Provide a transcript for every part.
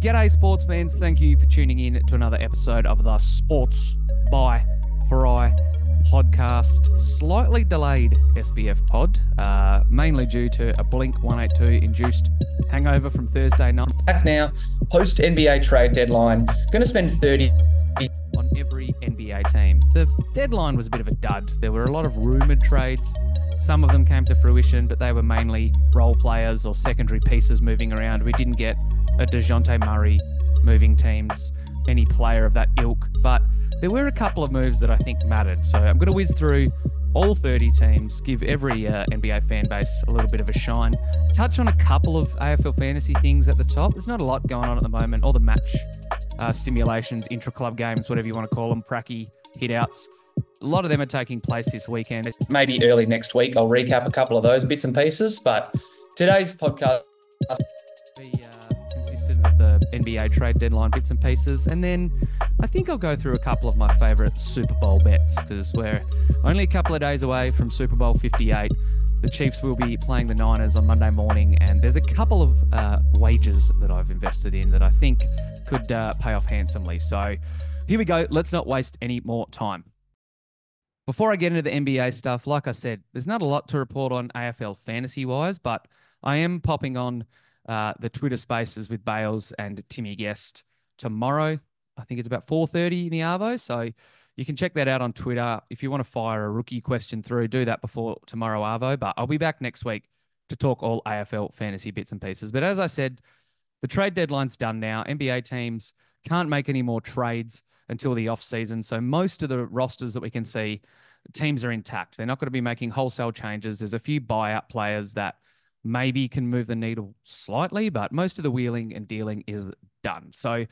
G'day, sports fans. Thank you for tuning in to another episode of the Sports Buy Fry podcast. Slightly delayed SBF pod, mainly due to a Blink 182 induced hangover from Thursday night. Back now, post NBA trade deadline. Going to spend 30 on every NBA team. The deadline was a bit of a dud. There were a lot of rumored trades. Some of them came to fruition, but they were mainly role players or secondary pieces moving around. We didn't get a DeJounte Murray moving teams, any player of that ilk, but there were a couple of moves that I think mattered. So I'm going to whiz through all 30 teams, give every NBA fan base a little bit of a shine, touch on a couple of AFL fantasy things at the top. There's not a lot going on at the moment. All the match simulations, intra-club games, whatever you want to call them, pracky, hit-outs. A lot of them are taking place this weekend. Maybe early next week, I'll recap a couple of those bits and pieces, but today's podcast NBA trade deadline bits and pieces, and then I think I'll go through a couple of my favorite Super Bowl bets, because we're only a couple of days away from Super Bowl 58. The Chiefs will be playing the Niners on Monday morning, and there's a couple of wagers that I've invested in that I think could pay off handsomely. So here we go. Let's not waste any more time. Before I get into the NBA stuff, like I said, there's not a lot to report on AFL fantasy wise, but I am popping on the Twitter Spaces with Bales and Timmy Guest tomorrow. I think it's about 4:30 in the Arvo, so you can check that out on Twitter. If you want to fire a rookie question through, do that before tomorrow Arvo, but I'll be back next week to talk all AFL fantasy bits and pieces. But as I said, the trade deadline's done now. NBA teams can't make any more trades until the off-season, so most of the rosters that we can see, teams are intact. They're not going to be making wholesale changes. There's a few buyout players that maybe can move the needle slightly, but most of the wheeling and dealing is done. So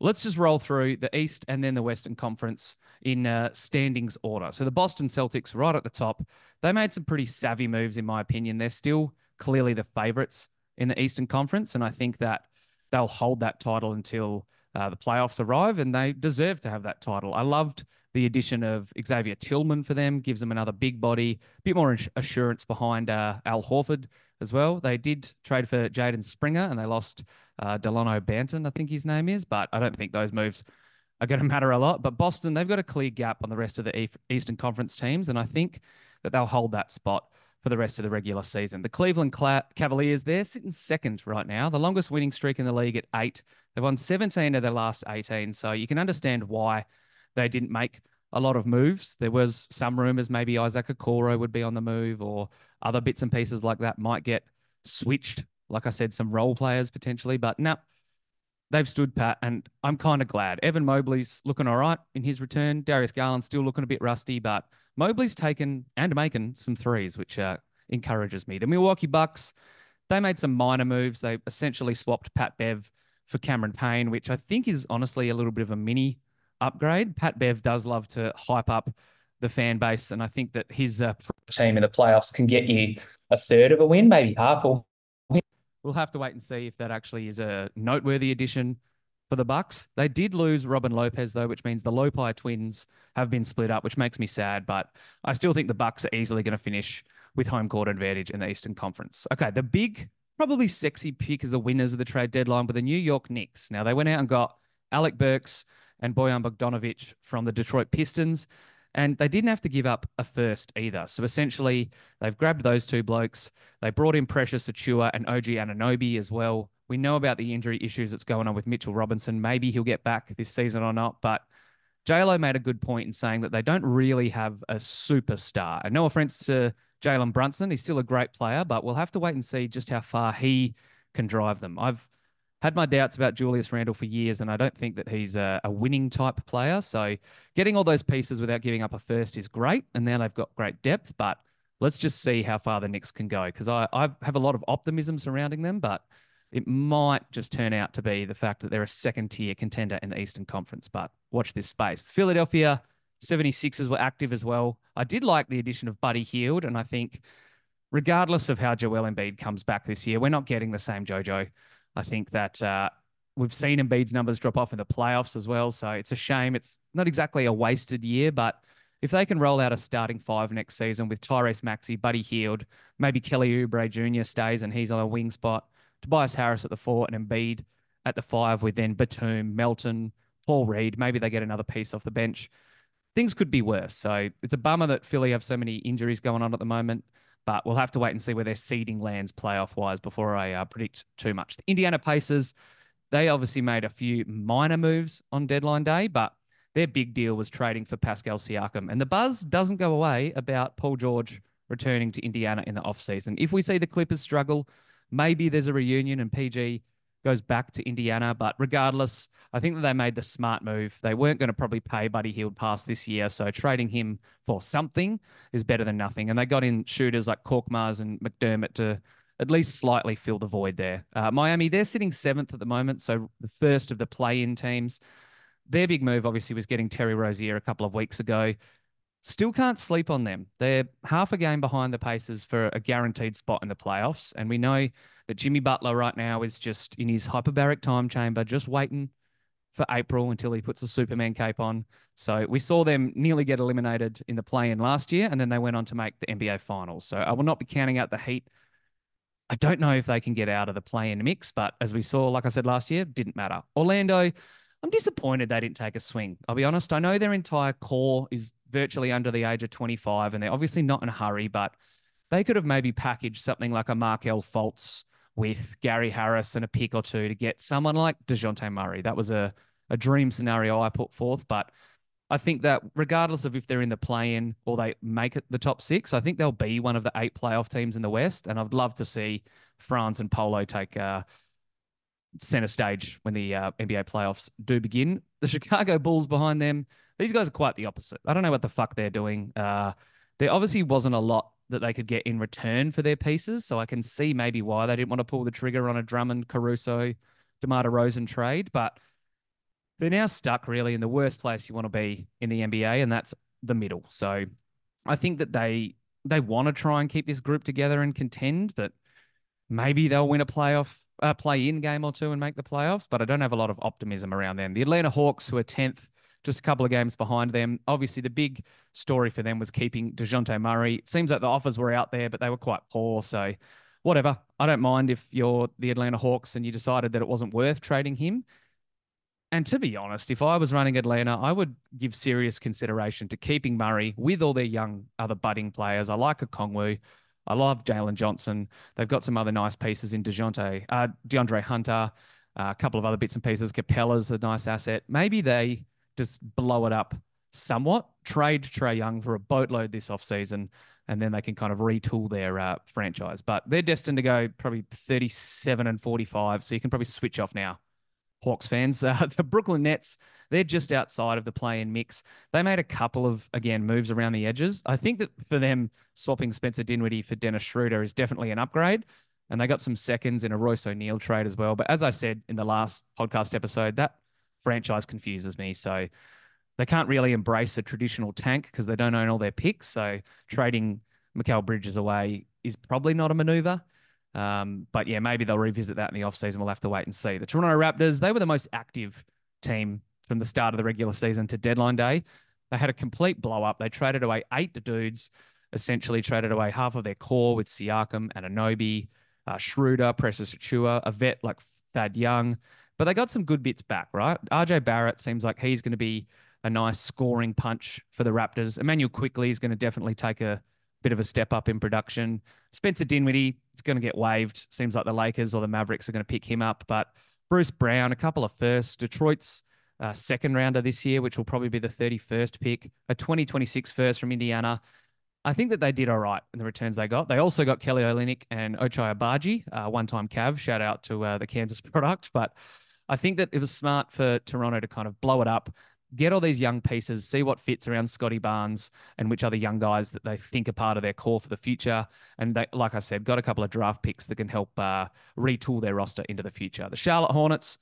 let's just roll through the East and then the Western Conference in standings order. So the Boston Celtics right at the top, they made some pretty savvy moves, in my opinion. They're still clearly the favorites in the Eastern Conference, and I think that they'll hold that title until the playoffs arrive, and they deserve to have that title. I loved the addition of Xavier Tillman for them, gives them another big body, a bit more assurance behind Al Horford as well. They did trade for Jaden Springer, and they lost Delano Banton, I think his name is, but I don't think those moves are going to matter a lot. But Boston, they've got a clear gap on the rest of the Eastern Conference teams, and I think that they'll hold that spot for the rest of the regular season. The Cleveland Cavaliers, they're sitting second right now, the longest winning streak in the league at 8. They've won 17 of their last 18, so you can understand why they didn't make a lot of moves. There was some rumors maybe Isaac Okoro would be on the move, or other bits and pieces like that might get switched. Like I said, some role players potentially, but no, they've stood pat, and I'm kind of glad. Evan Mobley's looking all right in his return. Darius Garland's still looking a bit rusty, but Mobley's taken and making some threes, which encourages me. The Milwaukee Bucks, they made some minor moves. They essentially swapped Pat Bev for Cameron Payne, which I think is honestly a little bit of a mini upgrade. Pat Bev does love to hype up the fan base, and I think that his team in the playoffs can get you a third of a win, maybe half a win. We'll have to wait and see if that actually is a noteworthy addition for the Bucks. They did lose Robin Lopez, though, which means the Lopi twins have been split up, which makes me sad, but I still think the Bucks are easily going to finish with home court advantage in the Eastern Conference. Okay, the big, probably sexy pick is the winners of the trade deadline, but the New York Knicks. Now, they went out and got Alec Burks and Bojan Bogdanović from the Detroit Pistons, and they didn't have to give up a first either. So essentially, they've grabbed those two blokes. They brought in Precious Achiuwa and OG Anunoby as well. We know about the injury issues that's going on with Mitchell Robinson. Maybe he'll get back this season or not, but J-Lo made a good point in saying that they don't really have a superstar. And no offense to Jalen Brunson, he's still a great player, but we'll have to wait and see just how far he can drive them. I've had my doubts about Julius Randle for years, and I don't think that he's a winning type player. So getting all those pieces without giving up a first is great, and now they've got great depth, but let's just see how far the Knicks can go, because I have a lot of optimism surrounding them, but it might just turn out to be the fact that they're a second-tier contender in the Eastern Conference, but watch this space. Philadelphia 76ers were active as well. I did like the addition of Buddy Hield, and I think regardless of how Joel Embiid comes back this year, we're not getting the same JoJo. I think that we've seen Embiid's numbers drop off in the playoffs as well, so it's a shame. It's not exactly a wasted year, but if they can roll out a starting five next season with Tyrese Maxey, Buddy Hield, maybe Kelly Oubre Jr. stays and he's on a wing spot, Tobias Harris at the 4, and Embiid at the five with then Batum, Melton, Paul Reed. Maybe they get another piece off the bench. Things could be worse. So it's a bummer that Philly have so many injuries going on at the moment, but we'll have to wait and see where their seeding lands playoff-wise before I predict too much. The Indiana Pacers, they obviously made a few minor moves on deadline day, but their big deal was trading for Pascal Siakam. And the buzz doesn't go away about Paul George returning to Indiana in the offseason. If we see the Clippers struggle, maybe there's a reunion and PG goes back to Indiana. But regardless, I think that they made the smart move. They weren't going to probably pay Buddy Hield past this year, so trading him for something is better than nothing. And they got in shooters like Korkmaz and McDermott to at least slightly fill the void there. Miami, they're sitting 7th at the moment, so the first of the play-in teams. Their big move, obviously, was getting Terry Rozier a couple of weeks ago. Still can't sleep on them. They're half a game behind the Pacers for a guaranteed spot in the playoffs. And we know that Jimmy Butler right now is just in his hyperbaric time chamber, just waiting for April until he puts the Superman cape on. So we saw them nearly get eliminated in the play-in last year, and then they went on to make the NBA Finals. So I will not be counting out the Heat. I don't know if they can get out of the play-in mix, but as we saw, like I said last year, didn't matter. Orlando, I'm disappointed they didn't take a swing. I'll be honest. I know their entire core is virtually under the age of 25, and they're obviously not in a hurry, but they could have maybe packaged something like a Markelle Fultz with Gary Harris and a pick or two to get someone like DeJounte Murray. That was a dream scenario I put forth, but I think that regardless of if they're in the play-in or they make it the top six, I think they'll be one of the 8 playoff teams in the West, and I'd love to see France and Polo take center stage when the NBA playoffs do begin. The Chicago Bulls behind them, these guys are quite the opposite. I don't know what the fuck they're doing. There obviously wasn't a lot that they could get in return for their pieces, so I can see maybe why they didn't want to pull the trigger on a Drummond, Caruso, DeMar DeRozan trade, but they're now stuck really in the worst place you want to be in the NBA, and that's the middle. So I think that they want to try and keep this group together and contend, but maybe they'll win a play-in game or two and make the playoffs, but I don't have a lot of optimism around them. The Atlanta Hawks, who are 10th, just a couple of games behind them. Obviously, the big story for them was keeping DeJounte Murray. It seems like the offers were out there, but they were quite poor. So whatever. I don't mind if you're the Atlanta Hawks and you decided that it wasn't worth trading him. And to be honest, if I was running Atlanta, I would give serious consideration to keeping Murray with all their young other budding players. I like Okongwu. I love Jalen Johnson. They've got some other nice pieces in DeAndre Hunter, a couple of other bits and pieces. Capella's a nice asset. Maybe they just blow it up somewhat, trade Trae Young for a boatload this offseason, and then they can kind of retool their franchise. But they're destined to go probably 37 and 45, so you can probably switch off now, Hawks fans. The Brooklyn Nets, they're just outside of the play-in mix. They made a couple of, again, moves around the edges. I think that for them, swapping Spencer Dinwiddie for Dennis Schroeder is definitely an upgrade. And they got some seconds in a Royce O'Neal trade as well. But as I said in the last podcast episode, that franchise confuses me. So they can't really embrace a traditional tank because they don't own all their picks. So trading Mikal Bridges away is probably not a maneuver. But yeah, maybe they'll revisit that in the offseason. We'll have to wait and see. The Toronto Raptors, they were the most active team from the start of the regular season to deadline day. They had a complete blow up. They traded away 8 dudes, essentially traded away half of their core with Siakam and Anunoby, Schroeder, Precious Achiuwa, a vet like Thad Young. But they got some good bits back, right? RJ Barrett seems like he's going to be a nice scoring punch for the Raptors. Emmanuel Quickley is going to definitely take a bit of a step up in production. Spencer Dinwiddie, it's going to get waived. Seems like the Lakers or the Mavericks are going to pick him up. But Bruce Brown, a couple of firsts, Detroit's second rounder this year, which will probably be the 31st pick, a 2026 first from Indiana. I think that they did all right in the returns they got. They also got Kelly Olynyk and Ochai Agbaji, one-time Cav. Shout out to the Kansas product. But I think that it was smart for Toronto to kind of blow it up, get all these young pieces, see what fits around Scotty Barnes and which other young guys that they think are part of their core for the future. And they, like I said, got a couple of draft picks that can help retool their roster into the future. The Charlotte Hornets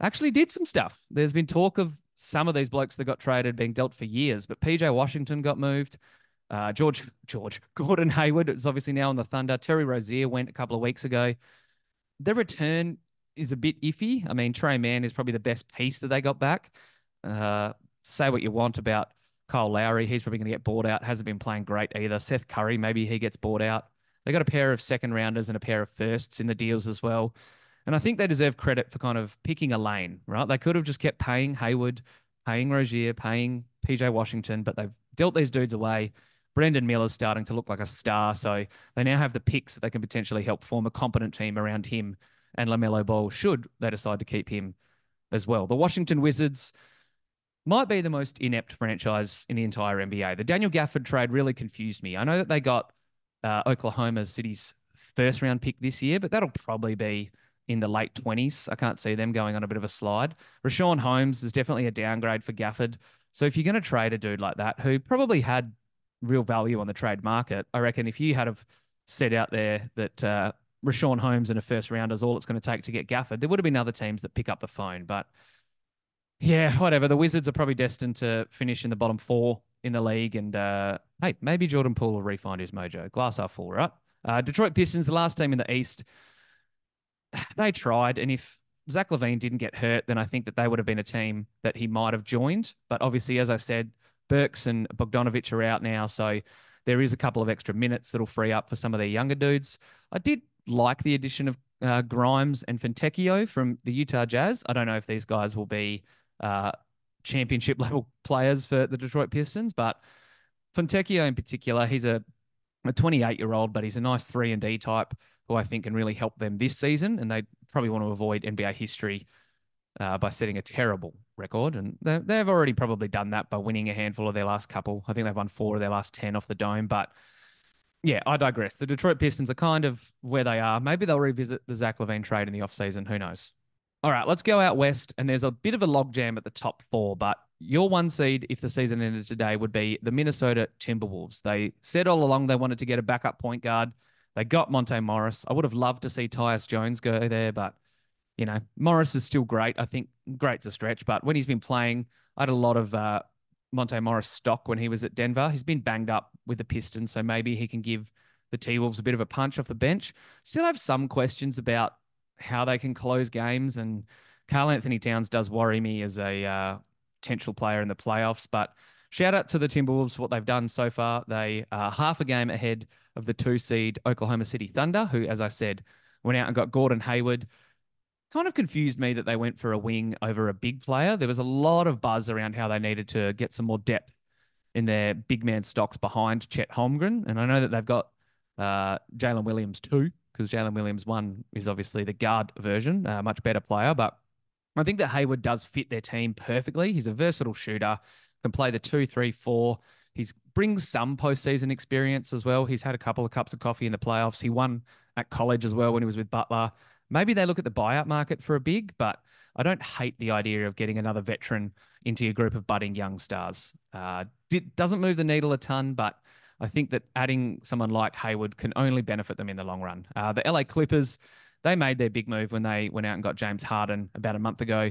actually did some stuff. There's been talk of some of these blokes that got traded being dealt for years, but PJ Washington got moved. Gordon Hayward is obviously now on the Thunder. Terry Rozier went a couple of weeks ago. Their return is a bit iffy. I mean, Trey Mann is probably the best piece that they got back. Say what you want about Kyle Lowry. He's probably going to get bored out. Hasn't been playing great either. Seth Curry, maybe he gets bored out. They got a pair of second rounders and a pair of firsts in the deals as well. And I think they deserve credit for kind of picking a lane, right? They could have just kept paying Hayward, paying Rozier, paying PJ Washington, but they've dealt these dudes away. Brandon Miller's starting to look like a star, so they now have the picks that they can potentially help form a competent team around him and LaMelo Ball should they decide to keep him as well. The Washington Wizards might be the most inept franchise in the entire NBA. The Daniel Gafford trade really confused me. I know that they got Oklahoma City's first-round pick this year, but that'll probably be in the late 20s. I can't see them going on a bit of a slide. Rashawn Holmes is definitely a downgrade for Gafford. So if you're going to trade a dude like that who probably had real value on the trade market, I reckon if you had have said out there that Rashawn Holmes in a first round is all it's going to take to get Gafford, there would have been other teams that pick up the phone. But yeah, whatever. The Wizards are probably destined to finish in the bottom four in the league. And hey, maybe Jordan Poole will re-find his mojo. Glass half full, right? Detroit Pistons, the last team in the East. They tried, and if Zach Levine didn't get hurt, then I think that they would have been a team that he might have joined. But obviously, as I said, Burks and Bogdanović are out now, so there is a couple of extra minutes that'll free up for some of their younger dudes. I did like the addition of Grimes and Fontecchio from the Utah Jazz. I don't know if these guys will be championship-level players for the Detroit Pistons, but Fontecchio in particular, he's a 28-year-old, but he's a nice 3-and-D type who I think can really help them this season, and they probably want to avoid NBA history by setting a terrible record, and they've already probably done that by winning a handful of their last couple. I think they've won 4 of their last 10 off the dome, but yeah, I digress. The Detroit Pistons are kind of where they are. Maybe they'll revisit the Zach Levine trade in the offseason. Who knows? All right, let's go out west, and there's a bit of a logjam at the top four, but your one seed, if the season ended today, would be the Minnesota Timberwolves. They said all along they wanted to get a backup point guard. They got Monte Morris. I would have loved to see Tyus Jones go there, but, you know, Morris is still great. I think great's a stretch, but when he's been playing, I had a lot of Monte Morris stock when he was at Denver. He's been banged up with the Pistons, so maybe he can give the T-Wolves a bit of a punch off the bench. Still have some questions about how they can close games, and Karl Anthony Towns does worry me as a potential player in the playoffs, but shout out to the Timberwolves for what they've done so far. They are half a game ahead of the 2-seed Oklahoma City Thunder, who, as I said, went out and got Gordon Hayward. Kind of confused me that they went for a wing over a big player. There was a lot of buzz around how they needed to get some more depth in their big man stocks behind Chet Holmgren. And I know that they've got Jalen Williams too, because Jalen Williams 1 is obviously the guard version, a much better player. But I think that Hayward does fit their team perfectly. He's a versatile shooter, can play the 2, 3, 4. He brings some postseason experience as well. He's had a couple of cups of coffee in the playoffs. He won at college as well when he was with Butler. Maybe they look at the buyout market for a big, but I don't hate the idea of getting another veteran into your group of budding young stars. Doesn't move the needle a ton, but I think that adding someone like Hayward can only benefit them in the long run. The LA Clippers, they made their big move when they went out and got James Harden about a month ago.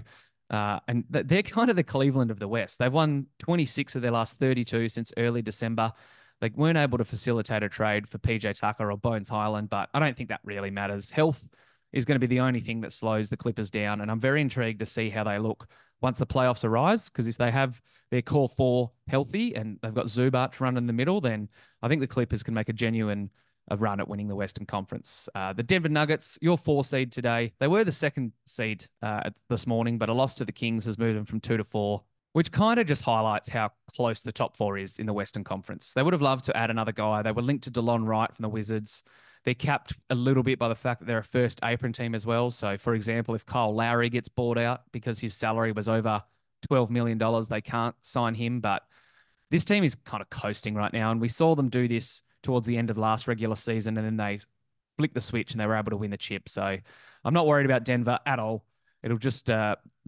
And they're kind of the Cleveland of the West. They've won 26 of their last 32 since early December. They weren't able to facilitate a trade for PJ Tucker or Bones Highland, but I don't think that really matters. Health is going to be the only thing that slows the Clippers down. And I'm very intrigued to see how they look once the playoffs arise, because if they have their core 4 healthy and they've got Zubac run in the middle, then I think the Clippers can make a genuine run at winning the Western Conference. The Denver Nuggets, your 4 seed today. They were the 2nd seed this morning, but a loss to the Kings has moved them from 2 to 4, which kind of just highlights how close the top 4 is in the Western Conference. They would have loved to add another guy. They were linked to DeLon Wright from the Wizards. They're capped a little bit by the fact that they're a first apron team as well. So, for example, if Kyle Lowry gets bought out because his salary was over $12 million, they can't sign him. But this team is kind of coasting right now. And we saw them do this towards the end of last regular season, and then they flicked the switch and they were able to win the chip. So I'm not worried about Denver at all. It'll just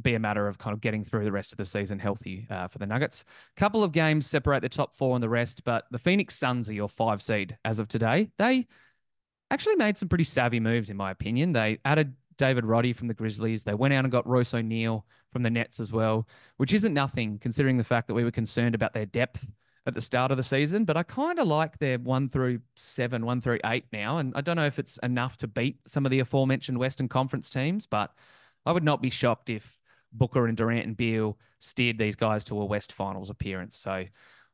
be a matter of kind of getting through the rest of the season healthy for the Nuggets. A couple of games separate the top 4 and the rest, but the Phoenix Suns are your 5 seed as of today. They actually made some pretty savvy moves, in my opinion. They added David Roddy from the Grizzlies. They went out and got Royce O'Neal from the Nets as well, which isn't nothing considering the fact that we were concerned about their depth at the start of the season. But I kind of like their 1-7, 1-8 now. And I don't know if it's enough to beat some of the aforementioned Western Conference teams, but I would not be shocked if Booker and Durant and Beal steered these guys to a West Finals appearance. So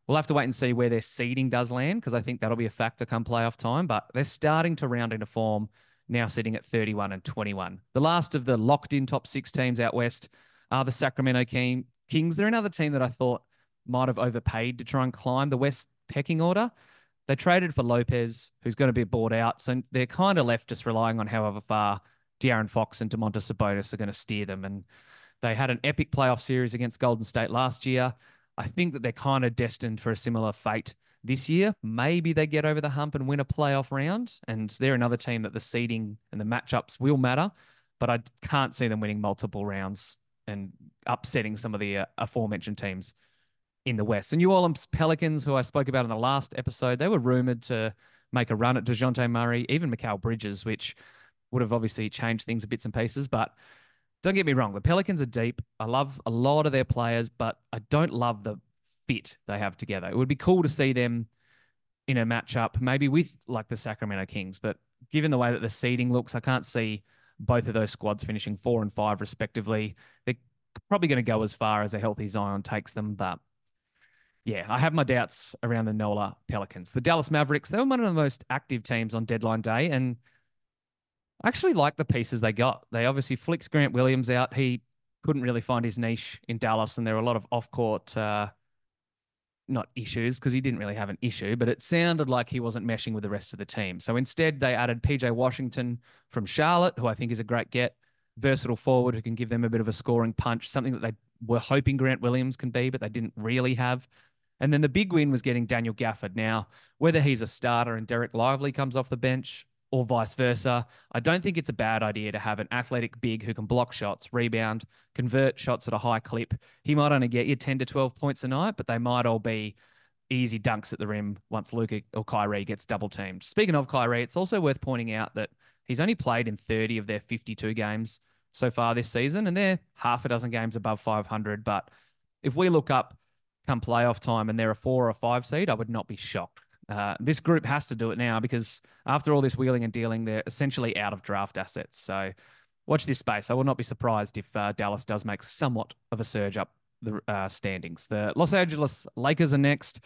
we'll have to wait and see where their seeding does land, because I think that'll be a factor come playoff time. But they're starting to round into form. now sitting at 31-21. The last of the locked-in top six teams out west are the Sacramento Kings. They're another team that I thought might have overpaid to try and climb the West pecking order. They traded for Lopez, who's going to be bought out, so they're kind of left just relying on however far De'Aaron Fox and Domantas Sabonis are going to steer them. And they had an epic playoff series against Golden State last year. I think that they're kind of destined for a similar fate this year. Maybe they get over the hump and win a playoff round, and they're another team that the seeding and the matchups will matter, but I can't see them winning multiple rounds and upsetting some of the aforementioned teams in the West. And New Orleans Pelicans, who I spoke about in the last episode, they were rumored to make a run at DeJounte Murray, even Mikal Bridges, which would have obviously changed things a bits and pieces. But don't get me wrong, the Pelicans are deep. I love a lot of their players, but I don't love the fit they have together. It would be cool to see them in a matchup, maybe with like the Sacramento Kings, but given the way that the seeding looks, I can't see both of those squads finishing 4 and 5 respectively. They're probably going to go as far as a healthy Zion takes them, but yeah, I have my doubts around the NOLA Pelicans. The Dallas Mavericks, they were one of the most active teams on deadline day, and I actually like the pieces they got. They obviously flicked Grant Williams out. He couldn't really find his niche in Dallas, and there were a lot of off-court, not issues, because he didn't really have an issue, but it sounded like he wasn't meshing with the rest of the team. So instead, they added PJ Washington from Charlotte, who I think is a great get, versatile forward who can give them a bit of a scoring punch, something that they were hoping Grant Williams can be, but they didn't really have. And then the big win was getting Daniel Gafford. Now, whether he's a starter and Derek Lively comes off the bench or vice versa, I don't think it's a bad idea to have an athletic big who can block shots, rebound, convert shots at a high clip. He might only get you 10 to 12 points a night, but they might all be easy dunks at the rim once Luka or Kyrie gets double teamed. Speaking of Kyrie, it's also worth pointing out that he's only played in 30 of their 52 games so far this season, and they're half a dozen games above 500. But if we look up come playoff time and they're a 4 or 5 seed, I would not be shocked. This group has to do it now, because after all this wheeling and dealing, they're essentially out of draft assets. So watch this space. I will not be surprised if Dallas does make somewhat of a surge up the standings. The Los Angeles Lakers are next.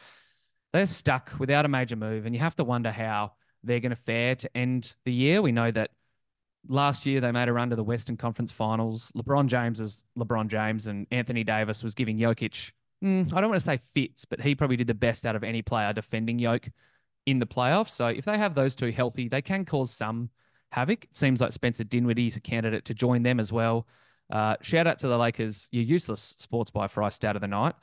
They're stuck without a major move, and you have to wonder how they're going to fare to end the year. We know that last year they made a run to the Western Conference Finals. LeBron James is LeBron James, and Anthony Davis was giving Jokic, I don't want to say fits, but he probably did the best out of any player defending Jokic in the playoffs. So if they have those two healthy, they can cause some havoc. It seems like Spencer Dinwiddie is a candidate to join them as well. Shout out to the Lakers, your useless Sports Buy Fry stat of the night.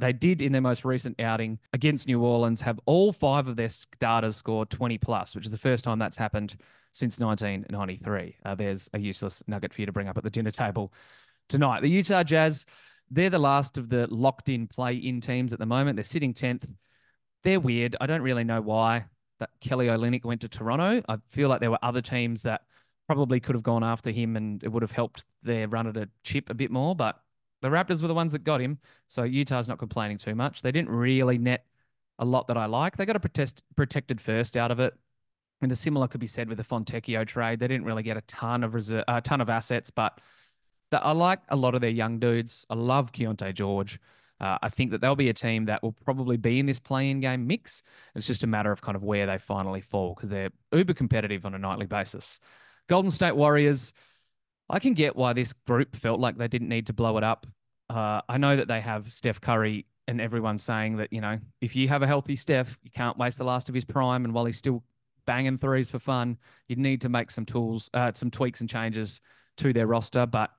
They did, in their most recent outing against New Orleans, have all 5 of their starters score 20+, which is the first time that's happened since 1993. There's a useless nugget for you to bring up at the dinner table tonight. The Utah Jazz, they're the last of the locked-in play-in teams at the moment. They're sitting 10th. They're weird. I don't really know why that Kelly Olynyk went to Toronto. I feel like there were other teams that probably could have gone after him, and it would have helped their run at a chip a bit more. But the Raptors were the ones that got him, so Utah's not complaining too much. They didn't really net a lot that I like. They got a protected first out of it, and the similar could be said with the Fontecchio trade. They didn't really get a ton of assets, but I like a lot of their young dudes. I love Keontae George. I think that they'll be a team that will probably be in this play-in game mix. It's just a matter of kind of where they finally fall, because they're uber competitive on a nightly basis. Golden State Warriors, I can get why this group felt like they didn't need to blow it up. I know that they have Steph Curry, and everyone's saying that, you know, if you have a healthy Steph, you can't waste the last of his prime. And while he's still banging threes for fun, you'd need to make some tweaks and changes to their roster. But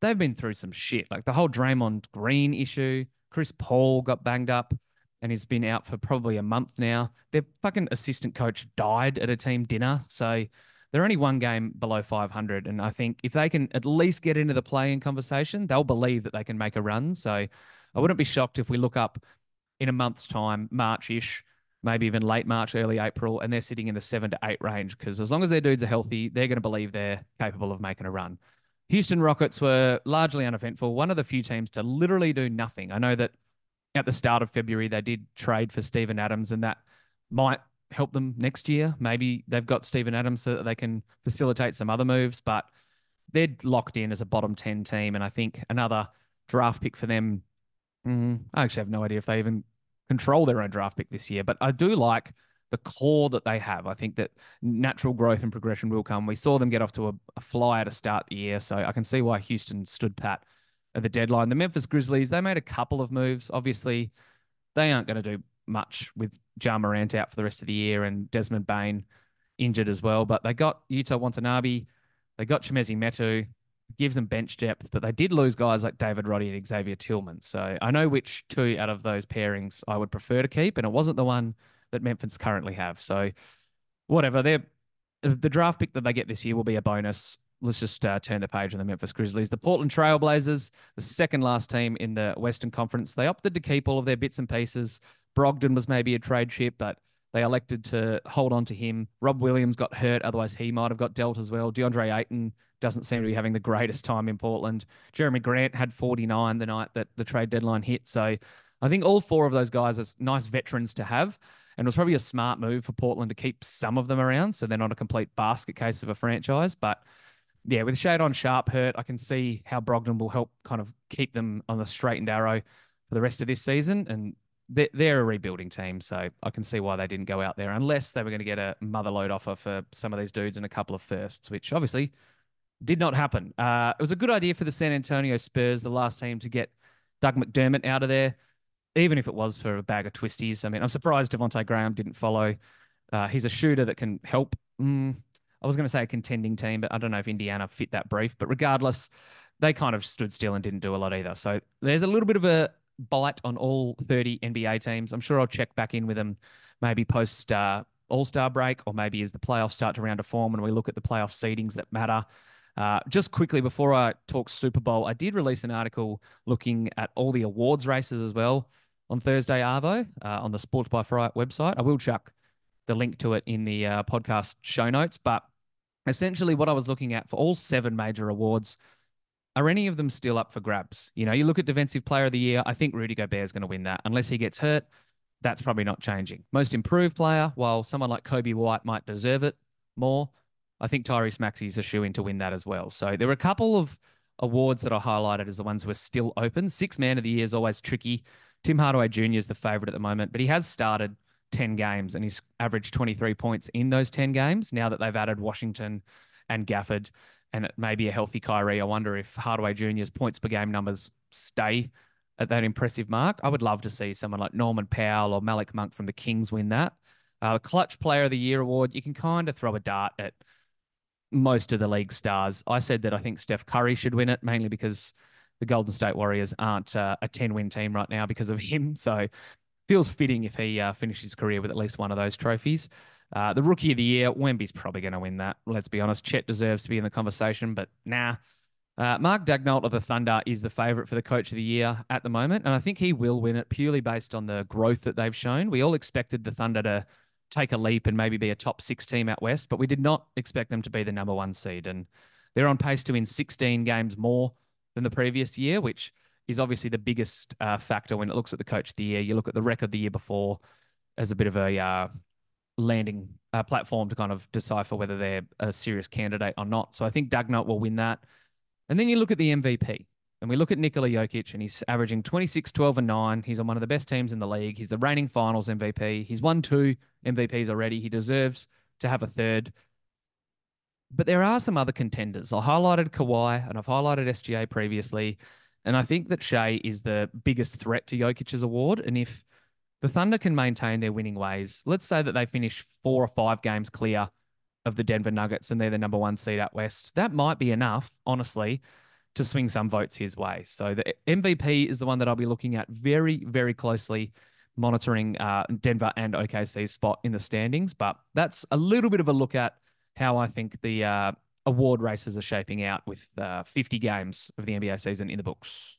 they've been through some shit, like the whole Draymond Green issue. Chris Paul got banged up and he's been out for probably a month now. Their fucking assistant coach died at a team dinner. So they're only one game below 500. And I think if they can at least get into the play-in conversation, they'll believe that they can make a run. So I wouldn't be shocked if we look up in a month's time, March-ish, maybe even late March, early April, and they're sitting in the 7 to 8 range, because as long as their dudes are healthy, they're going to believe they're capable of making a run. Houston Rockets were largely uneventful, one of the few teams to literally do nothing. I know that at the start of February, they did trade for Steven Adams, and that might help them next year. Maybe they've got Steven Adams so that they can facilitate some other moves, but they're locked in as a bottom 10 team. And I think another draft pick for them, I actually have no idea if they even control their own draft pick this year, but I do like the core that they have. I think that natural growth and progression will come. We saw them get off to a flyer to start the year, so I can see why Houston stood pat at the deadline. The Memphis Grizzlies, they made a couple of moves. Obviously, they aren't going to do much with Ja Morant out for the rest of the year and Desmond Bane injured as well, but they got Yuta Watanabe, they got Chimezie Metu, gives them bench depth, but they did lose guys like David Roddy and Xavier Tillman. So I know which two out of those pairings I would prefer to keep, and it wasn't the one that Memphis currently have. So whatever, the draft pick that they get this year will be a bonus. Let's just turn the page on the Memphis Grizzlies. The Portland Trail Blazers, the second last team in the Western Conference, they opted to keep all of their bits and pieces. Brogdon was maybe a trade chip, but they elected to hold on to him. Rob Williams got hurt, otherwise he might have got dealt as well. DeAndre Ayton doesn't seem to be having the greatest time in Portland. Jeremy Grant had 49 the night that the trade deadline hit. So I think all four of those guys are nice veterans to have, and it was probably a smart move for Portland to keep some of them around so they're not a complete basket case of a franchise. But yeah, with Shadon Sharp hurt, I can see how Brogdon will help kind of keep them on the straight and narrow for the rest of this season. And they're a rebuilding team, so I can see why they didn't go out there unless they were going to get a motherload offer for some of these dudes and a couple of firsts, which obviously did not happen. It was a good idea for the San Antonio Spurs, the last team, to get Doug McDermott out of there, even if it was for a bag of twisties. I mean, I'm surprised Devontae Graham didn't follow. He's a shooter that can help. I was going to say a contending team, but I don't know if Indiana fit that brief. But regardless, they kind of stood still and didn't do a lot either. So there's a little bit of a bite on all 30 NBA teams. I'm sure I'll check back in with them maybe post All-Star break, or maybe as the playoffs start to round to form and we look at the playoff seedings that matter. Just quickly before I talk Super Bowl, I did release an article looking at all the awards races as well on Thursday Arvo on the Sports Buy Fry website. I will chuck the link to it in the podcast show notes, but essentially what I was looking at for all 7 major awards, are any of them still up for grabs? You know, you look at Defensive Player of the Year, I think Rudy Gobert is going to win that. Unless he gets hurt, that's probably not changing. Most Improved Player, while someone like Kobe White might deserve it more, I think Tyrese Maxey is a shoo-in to win that as well. So there were a couple of awards that I highlighted as the ones who are still open. Sixth Man of the Year is always tricky. Tim Hardaway Jr. is the favourite at the moment, but he has started 10 games and he's averaged 23 points in those 10 games now that they've added Washington and Gafford. And maybe a healthy Kyrie. I wonder if Hardaway Jr.'s points per game numbers stay at that impressive mark. I would love to see someone like Norman Powell or Malik Monk from the Kings win that. Clutch Player of the Year award, you can kind of throw a dart at most of the league stars. I said that I think Steph Curry should win it, mainly because the Golden State Warriors aren't a 10-win team right now because of him. So it feels fitting if he finishes his career with at least one of those trophies. The Rookie of the Year, Wemby's probably going to win that. Let's be honest. Chet deserves to be in the conversation, but nah. Mark Daigneault of the Thunder is the favourite for the Coach of the Year at the moment, and I think he will win it purely based on the growth that they've shown. We all expected the Thunder to take a leap and maybe be a top 6 team out West, but we did not expect them to be the number 1 seed, and they're on pace to win 16 games more than the previous year, which is obviously the biggest factor when it looks at the Coach of the Year. You look at the record the year before as a bit of a landing platform to kind of decipher whether they're a serious candidate or not. So I think Daigneault will win that. And then you look at the MVP and we look at Nikola Jokic, and he's averaging 26, 12 and 9. He's on one of the best teams in the league. He's the reigning finals MVP. He's won 2 MVPs already. He deserves to have a third. But there are some other contenders. I highlighted Kawhi and I've highlighted SGA previously. And I think that Shea is the biggest threat to Jokic's award. And if the Thunder can maintain their winning ways, let's say that they finish 4 or 5 games clear of the Denver Nuggets and they're the number 1 seed out West. That might be enough, honestly, to swing some votes his way. So the MVP is the one that I'll be looking at very, very closely, monitoring Denver and OKC's spot in the standings. But that's a little bit of a look at how I think the award races are shaping out with 50 games of the NBA season in the books.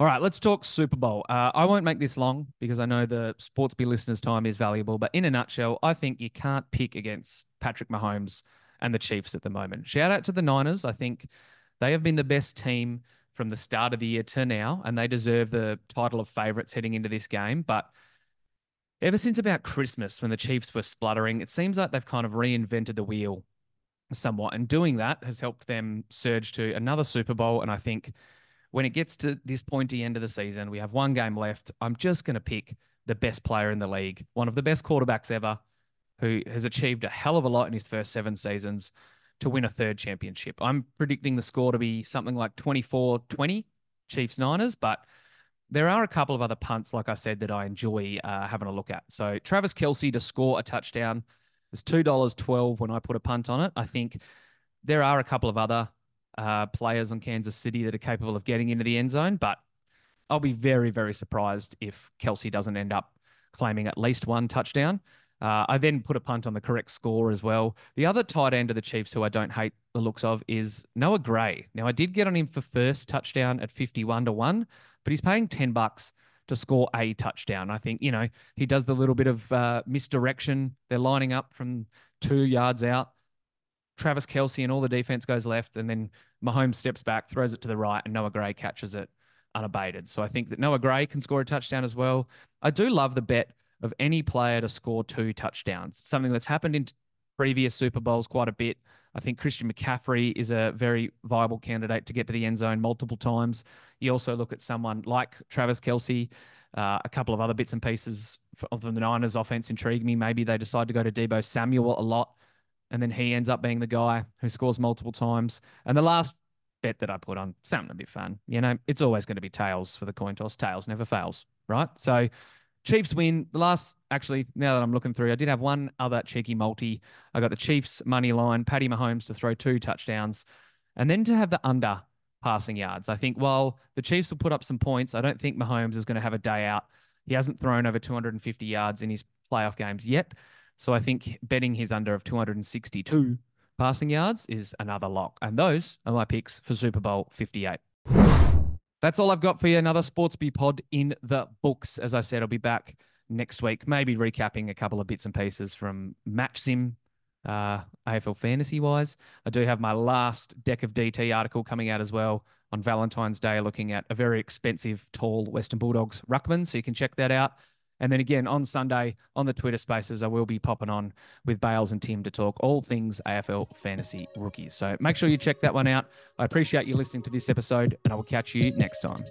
All right, let's talk Super Bowl. I won't make this long because I know the Sportsby listeners' time is valuable, but in a nutshell, I think you can't pick against Patrick Mahomes and the Chiefs at the moment. Shout out to the Niners. I think they have been the best team from the start of the year to now, and they deserve the title of favorites heading into this game. But ever since about Christmas, when the Chiefs were spluttering, it seems like they've kind of reinvented the wheel somewhat, and doing that has helped them surge to another Super Bowl. And I think when it gets to this pointy end of the season, we have one game left. I'm just going to pick the best player in the league, one of the best quarterbacks ever, who has achieved a hell of a lot in his first 7 seasons, to win a 3rd championship. I'm predicting the score to be something like 24-20 Chiefs-Niners, but there are a couple of other punts, like I said, that I enjoy having a look at. So Travis Kelce to score a touchdown is $2.12 when I put a punt on it. I think there are a couple of other players on Kansas City that are capable of getting into the end zone, but I'll be very, very surprised if Kelce doesn't end up claiming at least one touchdown. I then put a punt on the correct score as well. The other tight end of the Chiefs who I don't hate the looks of is Noah Gray. Now, I did get on him for first touchdown at 51-1, but he's paying $10 to score a touchdown. I think, you know, he does the little bit of misdirection. They're lining up from 2 yards out. Travis Kelce and all the defense goes left, and then Mahomes steps back, throws it to the right, and Noah Gray catches it unabated. So I think that Noah Gray can score a touchdown as well. I do love the bet of any player to score 2 touchdowns. It's something that's happened in previous Super Bowls quite a bit. I think Christian McCaffrey is a very viable candidate to get to the end zone multiple times. You also look at someone like Travis Kelce, a couple of other bits and pieces of the Niners offense intrigue me. Maybe they decide to go to Deebo Samuel a lot, and then he ends up being the guy who scores multiple times. And the last bet that I put on, something a bit fun. You know, it's always going to be tails for the coin toss. Tails never fails, right? So Chiefs win. The last, actually, now that I'm looking through, I did have one other cheeky multi. I got the Chiefs money line, Patty Mahomes to throw 2 touchdowns, and then to have the under passing yards. I think while the Chiefs will put up some points, I don't think Mahomes is going to have a day out. He hasn't thrown over 250 yards in his playoff games yet. So I think betting his under of 262 passing yards is another lock. And those are my picks for Super Bowl 58. That's all I've got for you. Another Sportsbee pod in the books. As I said, I'll be back next week, maybe recapping a couple of bits and pieces from MatchSim, AFL fantasy-wise. I do have my last Deck of DT article coming out as well on Valentine's Day, looking at a very expensive, tall Western Bulldogs ruckman, so you can check that out. And then again, on Sunday, on the Twitter Spaces, I will be popping on with Bales and Tim to talk all things AFL fantasy rookies. So make sure you check that one out. I appreciate you listening to this episode, and I will catch you next time.